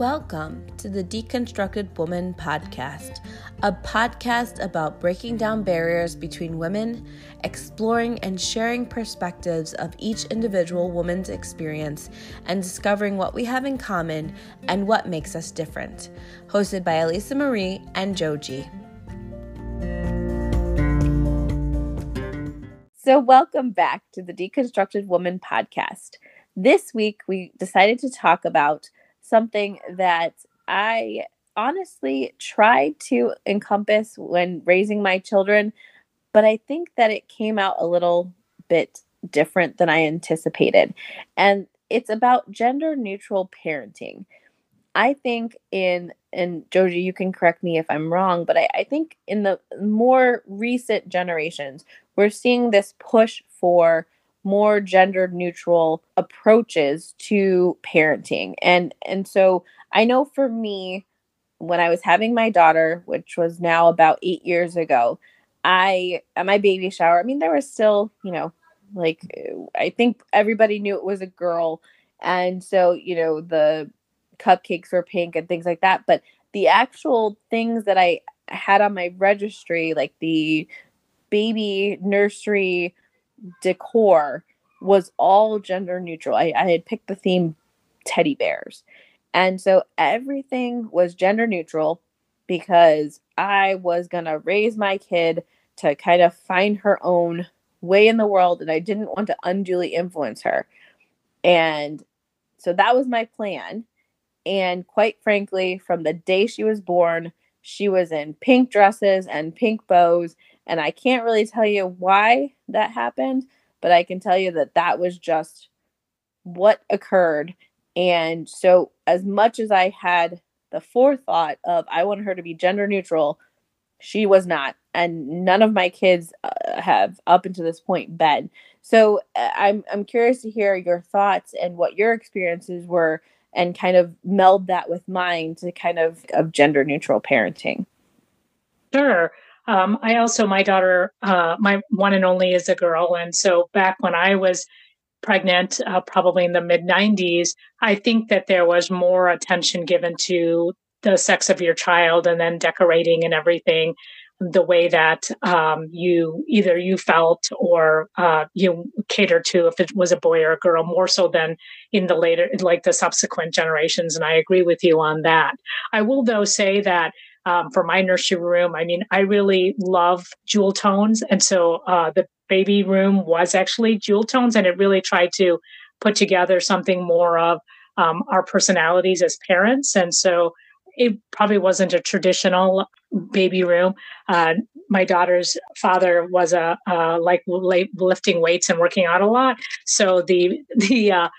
Welcome to the Deconstructed Woman podcast, a podcast about breaking down barriers between women, exploring and sharing perspectives of each individual woman's experience, and discovering what we have in common and what makes us different. Hosted by Elisa Marie and Joji. So welcome back to the Deconstructed Woman podcast. This week, we decided to talk about something that I honestly tried to encompass when raising my children, but I think that it came out a little bit different than I anticipated. And it's about gender neutral parenting. I think and Joji, you can correct me if I'm wrong, but I think in the more recent generations, we're seeing this push for more gender neutral approaches to parenting. And so I know for me, when I was having my daughter, which was now about 8 years ago, I, at my baby shower, I mean, there was still, I think everybody knew it was a girl. And so, the cupcakes were pink and things like that. But the actual things that I had on my registry, like the baby nursery decor, was all gender neutral. I had picked the theme teddy bears. And so everything was gender neutral because I was going to raise my kid to kind of find her own way in the world. And I didn't want to unduly influence her. And so that was my plan. And quite frankly, from the day she was born, she was in pink dresses and pink bows. And I can't really tell you why that happened, but I can tell you that that was just what occurred. And so as much as I had the forethought of I want her to be gender neutral, she was not. And none of my kids have up until this point been. So I'm curious to hear your thoughts and what your experiences were, and kind of meld that with mine to kind of gender neutral parenting. Sure. I also, my daughter, my one and only is a girl. And so back when I was pregnant, probably in the mid 90s, I think that there was more attention given to the sex of your child and then decorating and everything the way that you felt or you catered to if it was a boy or a girl, more so than in the later, like the subsequent generations. And I agree with you on that. I will, though, say that for my nursery room, I mean, I really love jewel tones. And so the baby room was actually jewel tones, and it really tried to put together something more of our personalities as parents. And so it probably wasn't a traditional baby room. My daughter's father was lifting weights and working out a lot. So the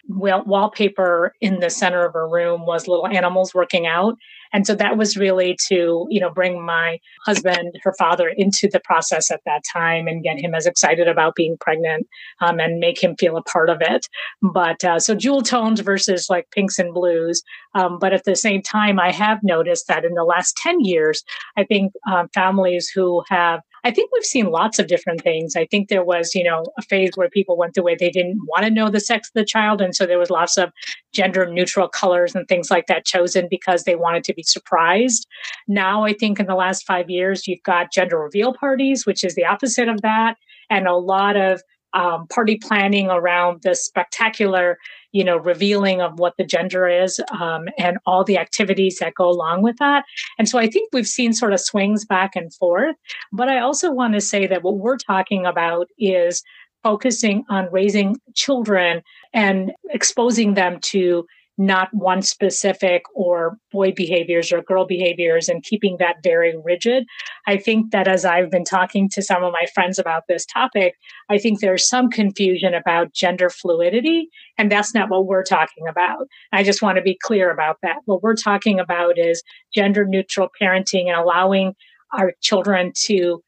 wallpaper in the center of her room was little animals working out. And so that was really to, bring my husband, her father, into the process at that time and get him as excited about being pregnant and make him feel a part of it. But so jewel tones versus like pinks and blues. But at the same time, I have noticed that in the last 10 years, I think families who have, I think we've seen lots of different things. I think there was, a phase where people went the way they didn't want to know the sex of the child. And so there was lots of gender neutral colors and things like that chosen because they wanted to be surprised. Now, I think in the last 5 years, you've got gender reveal parties, which is the opposite of that. And a lot of party planning around the spectacular, revealing of what the gender is and all the activities that go along with that. And so I think we've seen sort of swings back and forth. But I also want to say that what we're talking about is focusing on raising children and exposing them to not one specific or boy behaviors or girl behaviors and keeping that very rigid. I think that as I've been talking to some of my friends about this topic, I think there's some confusion about gender fluidity, and that's not what we're talking about. I just want to be clear about that. What we're talking about is gender neutral parenting and allowing our children to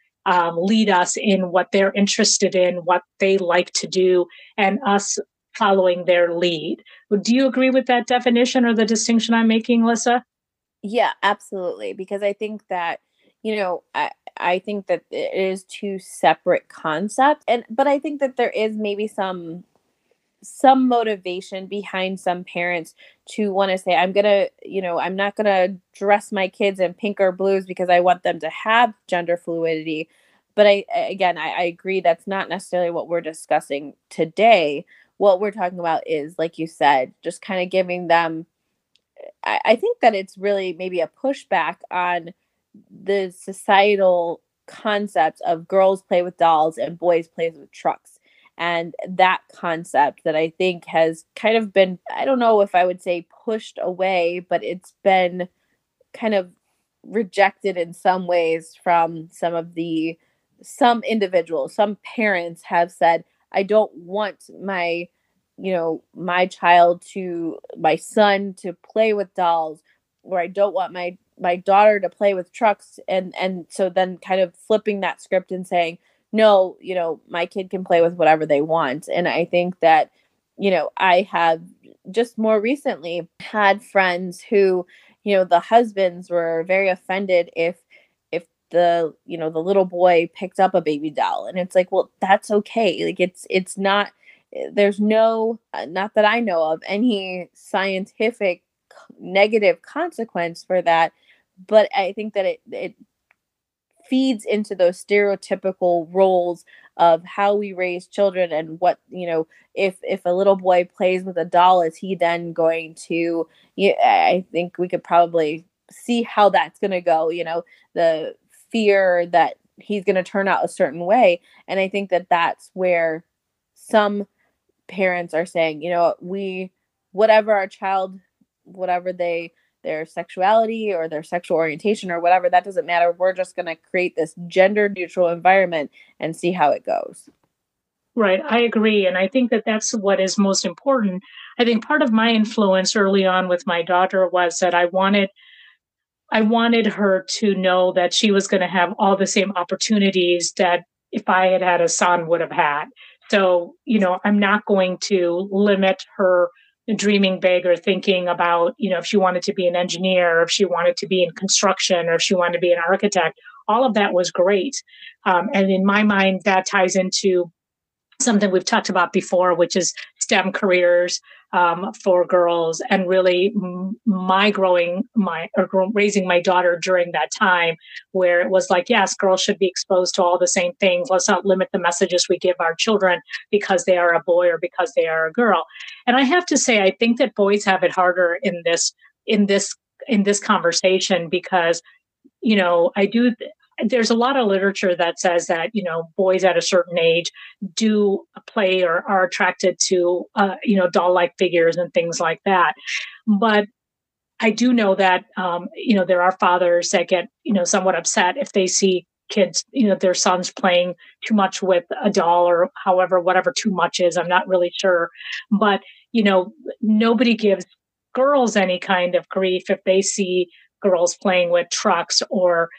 lead us in what they're interested in, what they like to do, and us following their lead. Do you agree with that definition or the distinction I'm making, Lisa? Yeah, absolutely. Because I think that, I think that it is two separate concepts. But I think that there is maybe some some motivation behind some parents to want to say, I'm not going to dress my kids in pink or blues because I want them to have gender fluidity. But I agree that's not necessarily what we're discussing today. What we're talking about is, like you said, just kind of giving them, I think that it's really maybe a pushback on the societal concepts of girls play with dolls and boys play with trucks. And that concept that I think has kind of been, I don't know if I would say pushed away, but it's been kind of rejected in some ways from some individuals. Some parents have said, I don't want my son to play with dolls, or I don't want my daughter to play with trucks. And so then kind of flipping that script and saying, no, my kid can play with whatever they want. And I think that, I have just more recently had friends who, the husbands were very offended if the little boy picked up a baby doll. And it's like, well, that's okay. Like it's not, there's no, not that I know of any scientific negative consequence for that. But I think that it feeds into those stereotypical roles of how we raise children and what, if a little boy plays with a doll, is he then going to, I think we could probably see how that's going to go, the fear that he's going to turn out a certain way. And I think that that's where some parents are saying, their sexuality or their sexual orientation or whatever, that doesn't matter. We're just going to create this gender neutral environment and see how it goes. Right. I agree. And I think that that's what is most important. I think part of my influence early on with my daughter was that I wanted her to know that she was going to have all the same opportunities that if I had had a son would have had. So, I'm not going to limit her dreaming big or thinking about, if she wanted to be an engineer, or if she wanted to be in construction, or if she wanted to be an architect. All of that was great. And in my mind, that ties into something we've talked about before, which is STEM careers for girls. And really raising my daughter during that time where it was like, yes, girls should be exposed to all the same things. Let's not limit the messages we give our children because they are a boy or because they are a girl. And I have to say, I think that boys have it harder in this conversation because, there's a lot of literature that says that, boys at a certain age do play or are attracted to, doll-like figures and things like that. But I do know that, there are fathers that get, somewhat upset if they see kids, their sons playing too much with a doll or whatever too much is. I'm not really sure. But, nobody gives girls any kind of grief if they see girls playing with trucks or,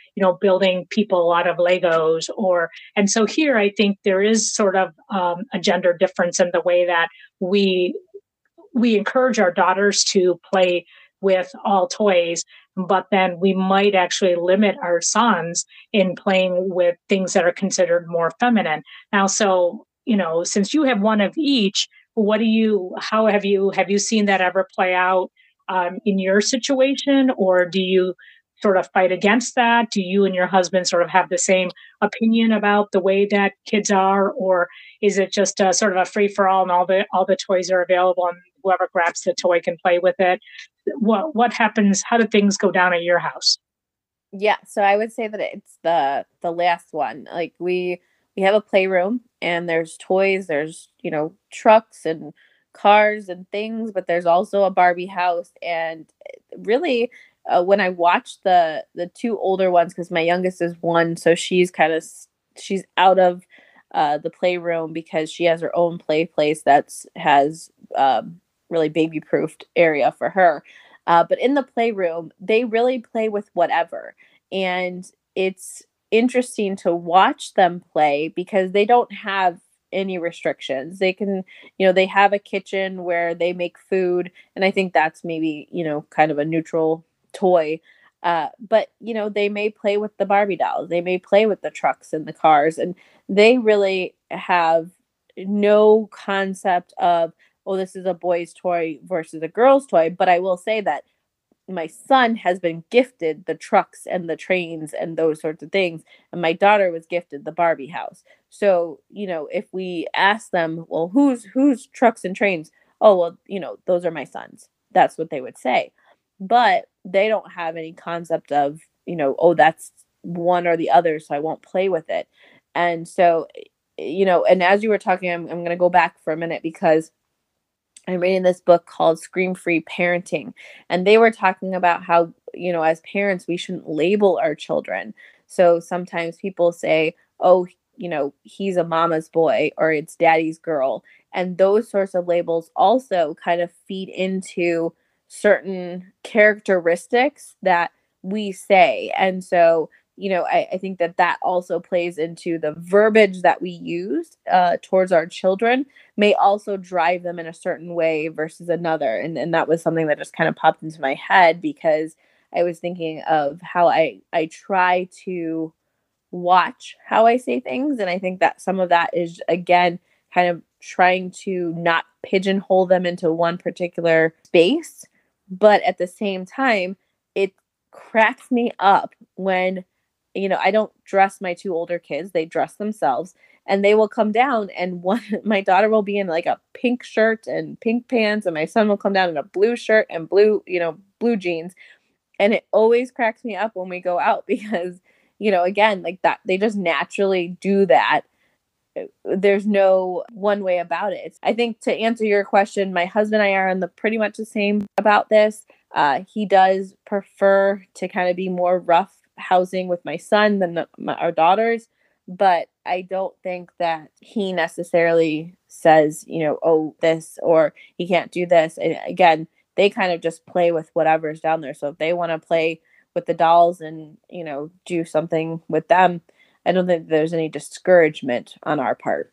building people out of Legos and so here I think there is sort of a gender difference in the way that we encourage our daughters to play with all toys, but then we might actually limit our sons in playing with things that are considered more feminine. Now, so, since you have one of each, have you seen that ever play out in your situation, or do you sort of fight against that? Do you and your husband sort of have the same opinion about the way that kids are, or is it just sort of a free for all and all the toys are available and whoever grabs the toy can play with it? What happens? How do things go down at your house? Yeah, so I would say that it's the last one. Like we have a playroom and there's toys, there's trucks and cars and things, but there's also a Barbie house. And really, when I watch the two older ones, because my youngest is one, so she's out of the playroom because she has her own play place that's has really baby proofed area for her. But in the playroom, they really play with whatever, and it's interesting to watch them play because they don't have any restrictions. They can, they have a kitchen where they make food. And I think that's maybe, kind of a neutral toy. But, they may play with the Barbie dolls. They may play with the trucks and the cars. And they really have no concept of oh, this is a boy's toy versus a girl's toy. But I will say that my son has been gifted the trucks and the trains and those sorts of things. And my daughter was gifted the Barbie house. So, you know, if we ask them, well, whose trucks and trains? Oh, well, you know, those are my son's. That's what they would say. But they don't have any concept of, you know, oh, that's one or the other, so I won't play with it. And so, you know, and as you were talking, I'm going to go back for a minute because I'm reading this book called Scream-Free Parenting. And they were talking about how, you know, as parents, we shouldn't label our children. So sometimes people say, oh, you know, he's a mama's boy or it's daddy's girl. And those sorts of labels also kind of feed into certain characteristics that we say. And so, you know, I think that also plays into the verbiage that we use towards our children may also drive them in a certain way versus another. And that was something that just kind of popped into my head because I was thinking of how I try to watch how I say things. And I think that some of that is, again, kind of trying to not pigeonhole them into one particular space. But at the same time, it cracks me up when, you know, I don't dress my two older kids. They dress themselves and they will come down and my daughter will be in like a pink shirt and pink pants. And my son will come down in a blue shirt and blue jeans. And it always cracks me up when we go out because, you know, again, like that, they just naturally do that. There's no one way about it. I think to answer your question, my husband and I are on the pretty much the same about this. He does prefer to kind of be more rough housing with my son than our daughters. But I don't think that he necessarily says, you know, oh, this or he can't do this. And again, they kind of just play with whatever's down there. So if they want to play with the dolls and, you know, do something with them, I don't think there's any discouragement on our part.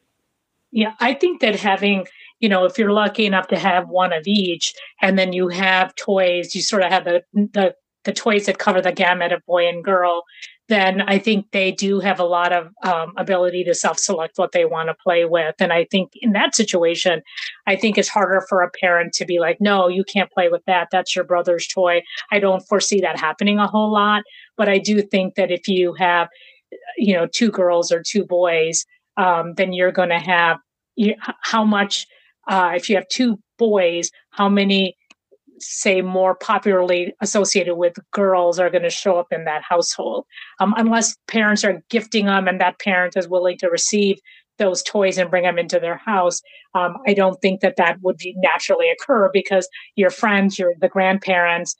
Yeah, I think that having, you know, if you're lucky enough to have one of each and then you have toys, you sort of have the toys that cover the gamut of boy and girl, then I think they do have a lot of ability to self-select what they want to play with. And I think in that situation, I think it's harder for a parent to be like, no, you can't play with that. That's your brother's toy. I don't foresee that happening a whole lot. But I do think that if you have, you know, two girls or two boys, then you're going to have how much, if you have two boys, how many, say, more popularly associated with girls are going to show up in that household, unless parents are gifting them and that parent is willing to receive those toys and bring them into their house. I don't think that would be naturally occur because your friends, the grandparents,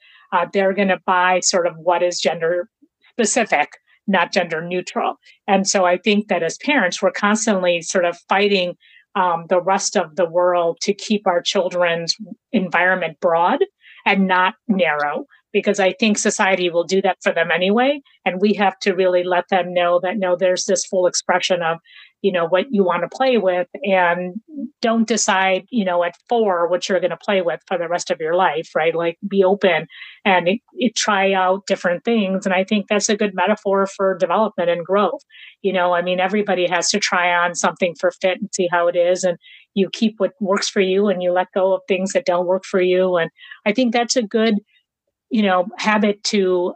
they're going to buy sort of what is gender specific, not gender neutral. And so I think that as parents, we're constantly sort of fighting the rest of the world to keep our children's environment broad and not narrow, because I think society will do that for them anyway. And we have to really let them know that, no, there's this full expression of, you know, what you want to play with, and don't decide, you know, at 4 what you're going to play with for the rest of your life, right? Like, be open and try out different things. And I think that's a good metaphor for development and growth. You know, I mean, everybody has to try on something for fit and see how it is. And you keep what works for you and you let go of things that don't work for you. And I think that's a good, you know, habit to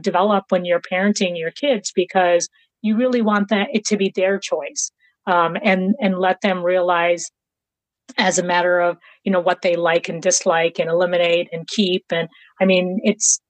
develop when you're parenting your kids, because you really want it to be their choice, and let them realize as a matter of, you know, what they like and dislike and eliminate and keep. And I mean, it's,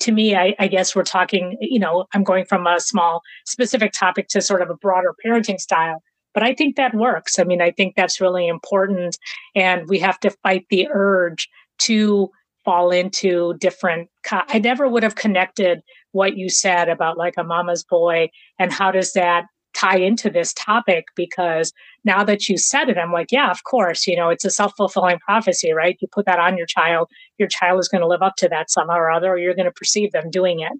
to me, I guess we're talking, you know, I'm going from a small specific topic to sort of a broader parenting style, but I think that works. I mean, I think that's really important, and we have to fight the urge to fall into different. I never would have connected what you said about like a mama's boy and how does that tie into this topic? Because now that you said it, I'm like, yeah, of course, you know, it's a self-fulfilling prophecy, right? You put that on your child is going to live up to that somehow or other, or you're going to perceive them doing it.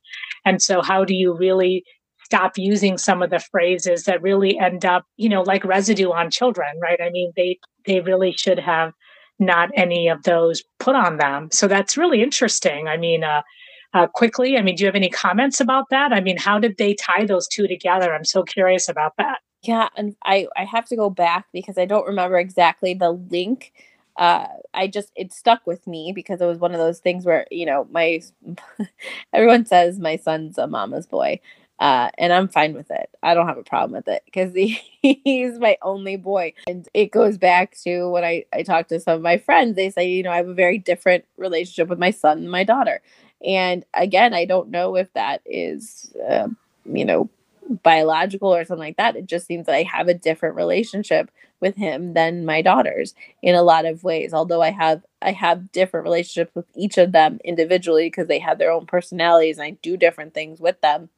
And so how do you really stop using some of the phrases that really end up, you know, like residue on children, right? I mean, they really should have not any of those put on them. So that's really interesting. I mean, quickly, I mean, do you have any comments about that? I mean, how did they tie those two together? I'm so curious about that. Yeah, and I have to go back because I don't remember exactly the link it stuck with me because it was one of those things where, you know, everyone says my son's a mama's boy, and I'm fine with it. I don't have a problem with it because he's my only boy. And it goes back to when I talked to some of my friends, they say, you know, I have a very different relationship with my son and my daughter. And again, I don't know if that is, you know, biological or something like that. It just seems that I have a different relationship with him than my daughters in a lot of ways. Although I have different relationships with each of them individually because they have their own personalities and I do different things with them.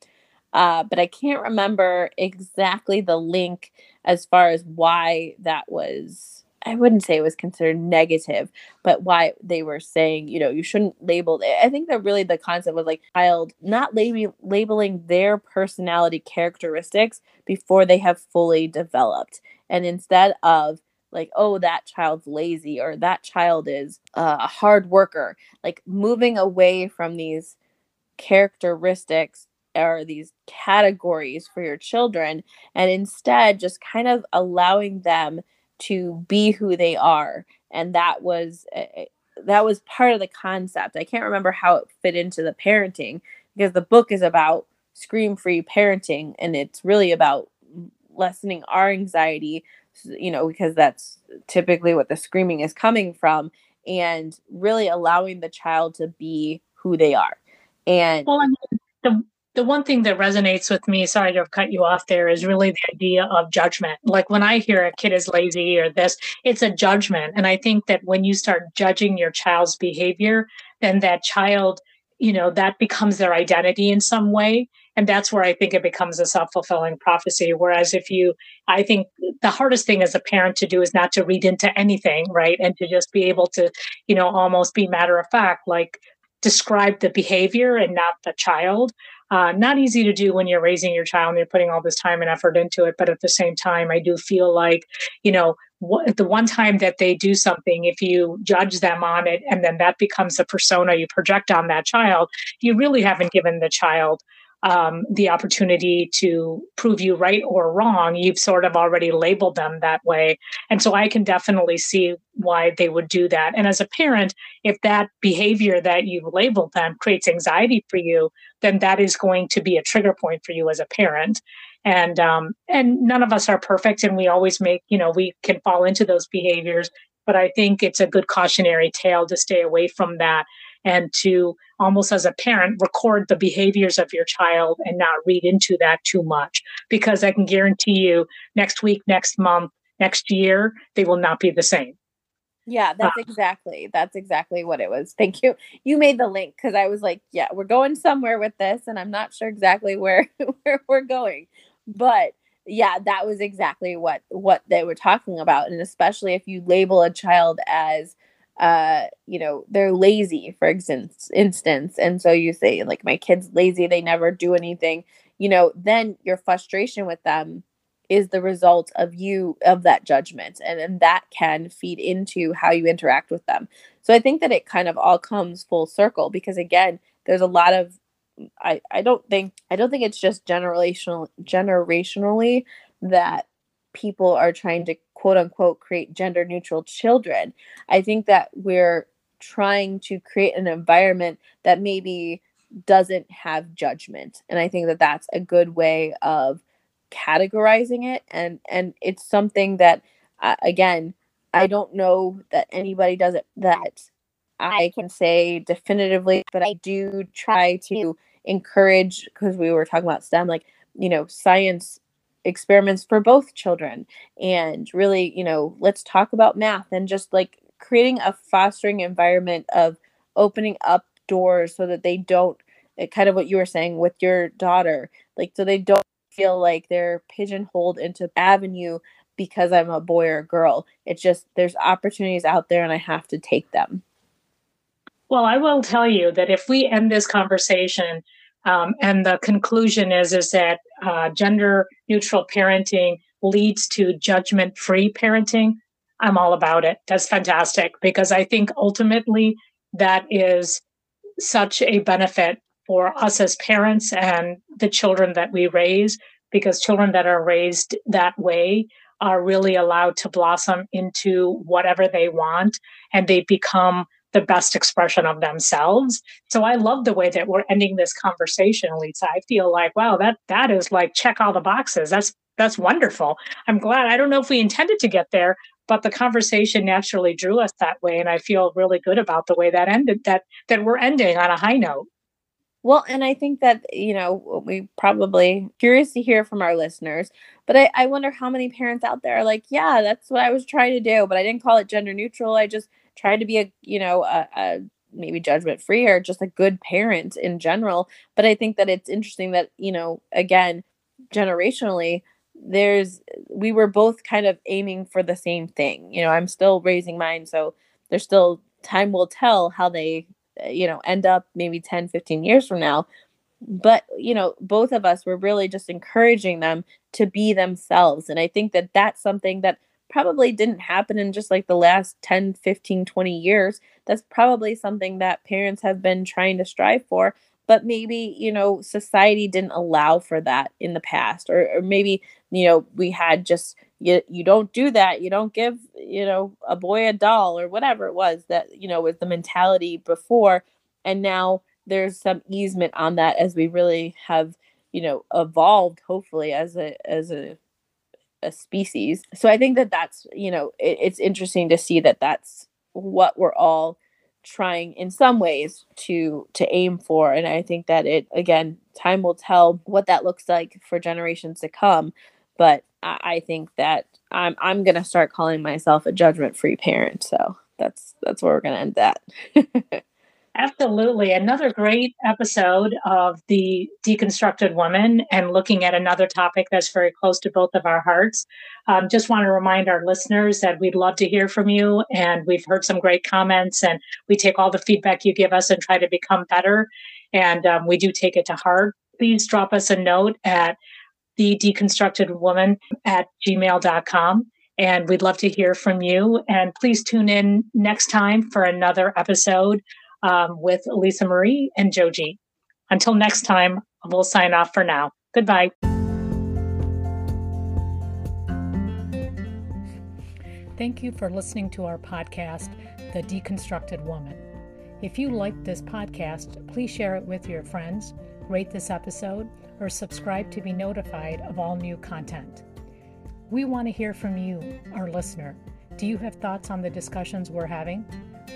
But I can't remember exactly the link as far as why that was, I wouldn't say it was considered negative, but why they were saying, you know, you shouldn't label it. I think that really the concept was like child not labeling their personality characteristics before they have fully developed. And instead of like, oh, that child's lazy or that child is a hard worker, like moving away from these characteristics or these categories for your children, and instead just kind of allowing them to be who they are. And that was part of the concept. I can't remember how it fit into the parenting because the book is about Scream-Free Parenting, and it's really about lessening our anxiety, you know, because that's typically what the screaming is coming from, and really allowing the child to be who they are. And well, I mean, the one thing that resonates with me, sorry to have cut you off there, is really the idea of judgment. Like when I hear a kid is lazy or this, it's a judgment. And I think that when you start judging your child's behavior, then that child, you know, that becomes their identity in some way. And that's where I think it becomes a self-fulfilling prophecy. Whereas I think the hardest thing as a parent to do is not to read into anything, right? And to just be able to, you know, almost be matter of fact, like describe the behavior and not the child. Not easy to do when you're raising your child and you're putting all this time and effort into it. But at the same time, I do feel like, you know, the one time that they do something, if you judge them on it, and then that becomes the persona you project on that child, you really haven't given the child the opportunity to prove you right or wrong. You've sort of already labeled them that way. And so I can definitely see why they would do that. And as a parent, if that behavior that you've labeled them creates anxiety for you, then that is going to be a trigger point for you as a parent. And none of us are perfect, and we always make, you know, we can fall into those behaviors, but I think it's a good cautionary tale to stay away from that. And to almost as a parent, record the behaviors of your child and not read into that too much, because I can guarantee you next week, next month, next year, they will not be the same. Yeah, that's exactly what it was. Thank you. You made the link because I was like, yeah, we're going somewhere with this and I'm not sure exactly where we're going. But yeah, that was exactly what they were talking about. And especially if you label a child as you know, they're lazy, for instance. And so you say like, my kid's lazy, they never do anything, you know, then your frustration with them is the result of that judgment. And then that can feed into how you interact with them. So I think that it kind of all comes full circle, because again, there's a lot of, I don't think it's just generationally that people are trying to quote unquote create gender neutral children. I think that we're trying to create an environment that maybe doesn't have judgment. And I think that that's a good way of categorizing it. And it's something that, again, I don't know that anybody does it that I can say definitively, but I do try to encourage, because we were talking about STEM, like, you know, science experiments for both children, and really, you know, let's talk about math, and just like creating a fostering environment of opening up doors so that they don't, kind of what you were saying with your daughter, like, so they don't feel like they're pigeonholed into avenue because I'm a boy or a girl. It's just, there's opportunities out there and I have to take them. Well, I will tell you that if we end this conversation and the conclusion is that gender neutral parenting leads to judgment free parenting, I'm all about it. That's fantastic, because I think ultimately that is such a benefit for us as parents and the children that we raise, because children that are raised that way are really allowed to blossom into whatever they want, and they become the best expression of themselves. So I love the way that we're ending this conversation, Elisa. I feel like, wow, that is like, check all the boxes. That's wonderful. I'm glad. I don't know if we intended to get there, but the conversation naturally drew us that way. And I feel really good about the way that ended, that we're ending on a high note. Well, and I think that, we probably curious to hear from our listeners, but I wonder how many parents out there are like, yeah, that's what I was trying to do, but I didn't call it gender neutral. I just tried to be a maybe judgment free or just a good parent in general. But I think that it's interesting that, again, generationally, we were both kind of aiming for the same thing. I'm still raising mine, so there's still time will tell how they, end up maybe 10, 15 years from now. But, both of us were really just encouraging them to be themselves. And I think that that's something that probably didn't happen in just like the last 10, 15, 20 years. That's probably something that parents have been trying to strive for. But maybe, society didn't allow for that in the past. Or maybe, we had just, you don't do that. You don't give, a boy a doll or whatever it was that, was the mentality before. And now there's some easement on that as we really have, evolved, hopefully, as a species. So I think that that's, it's interesting to see that that's what we're all trying in some ways to aim for. And I think that it, again, time will tell what that looks like for generations to come. But I think that I'm going to start calling myself a judgment-free parent. So that's where we're going to end that. Absolutely. Another great episode of The Deconstructed Woman, and looking at another topic that's very close to both of our hearts. Just want to remind our listeners that we'd love to hear from you. And we've heard some great comments, and we take all the feedback you give us and try to become better. And we do take it to heart. Please drop us a note at thedeconstructedwoman@gmail.com. And we'd love to hear from you. And please tune in next time for another episode with Elisa Marie and Joji. Until next time, we'll sign off for now. Goodbye. Thank you for listening to our podcast, The Deconstructed Woman. If you liked this podcast, please share it with your friends, rate this episode, or subscribe to be notified of all new content. We want to hear from you, our listener. Do you have thoughts on the discussions we're having?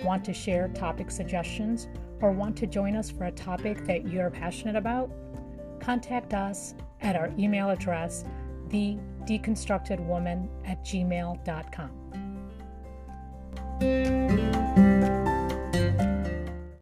Want to share topic suggestions, or want to join us for a topic that you're passionate about? Contact us at our email address, thedeconstructedwoman@gmail.com.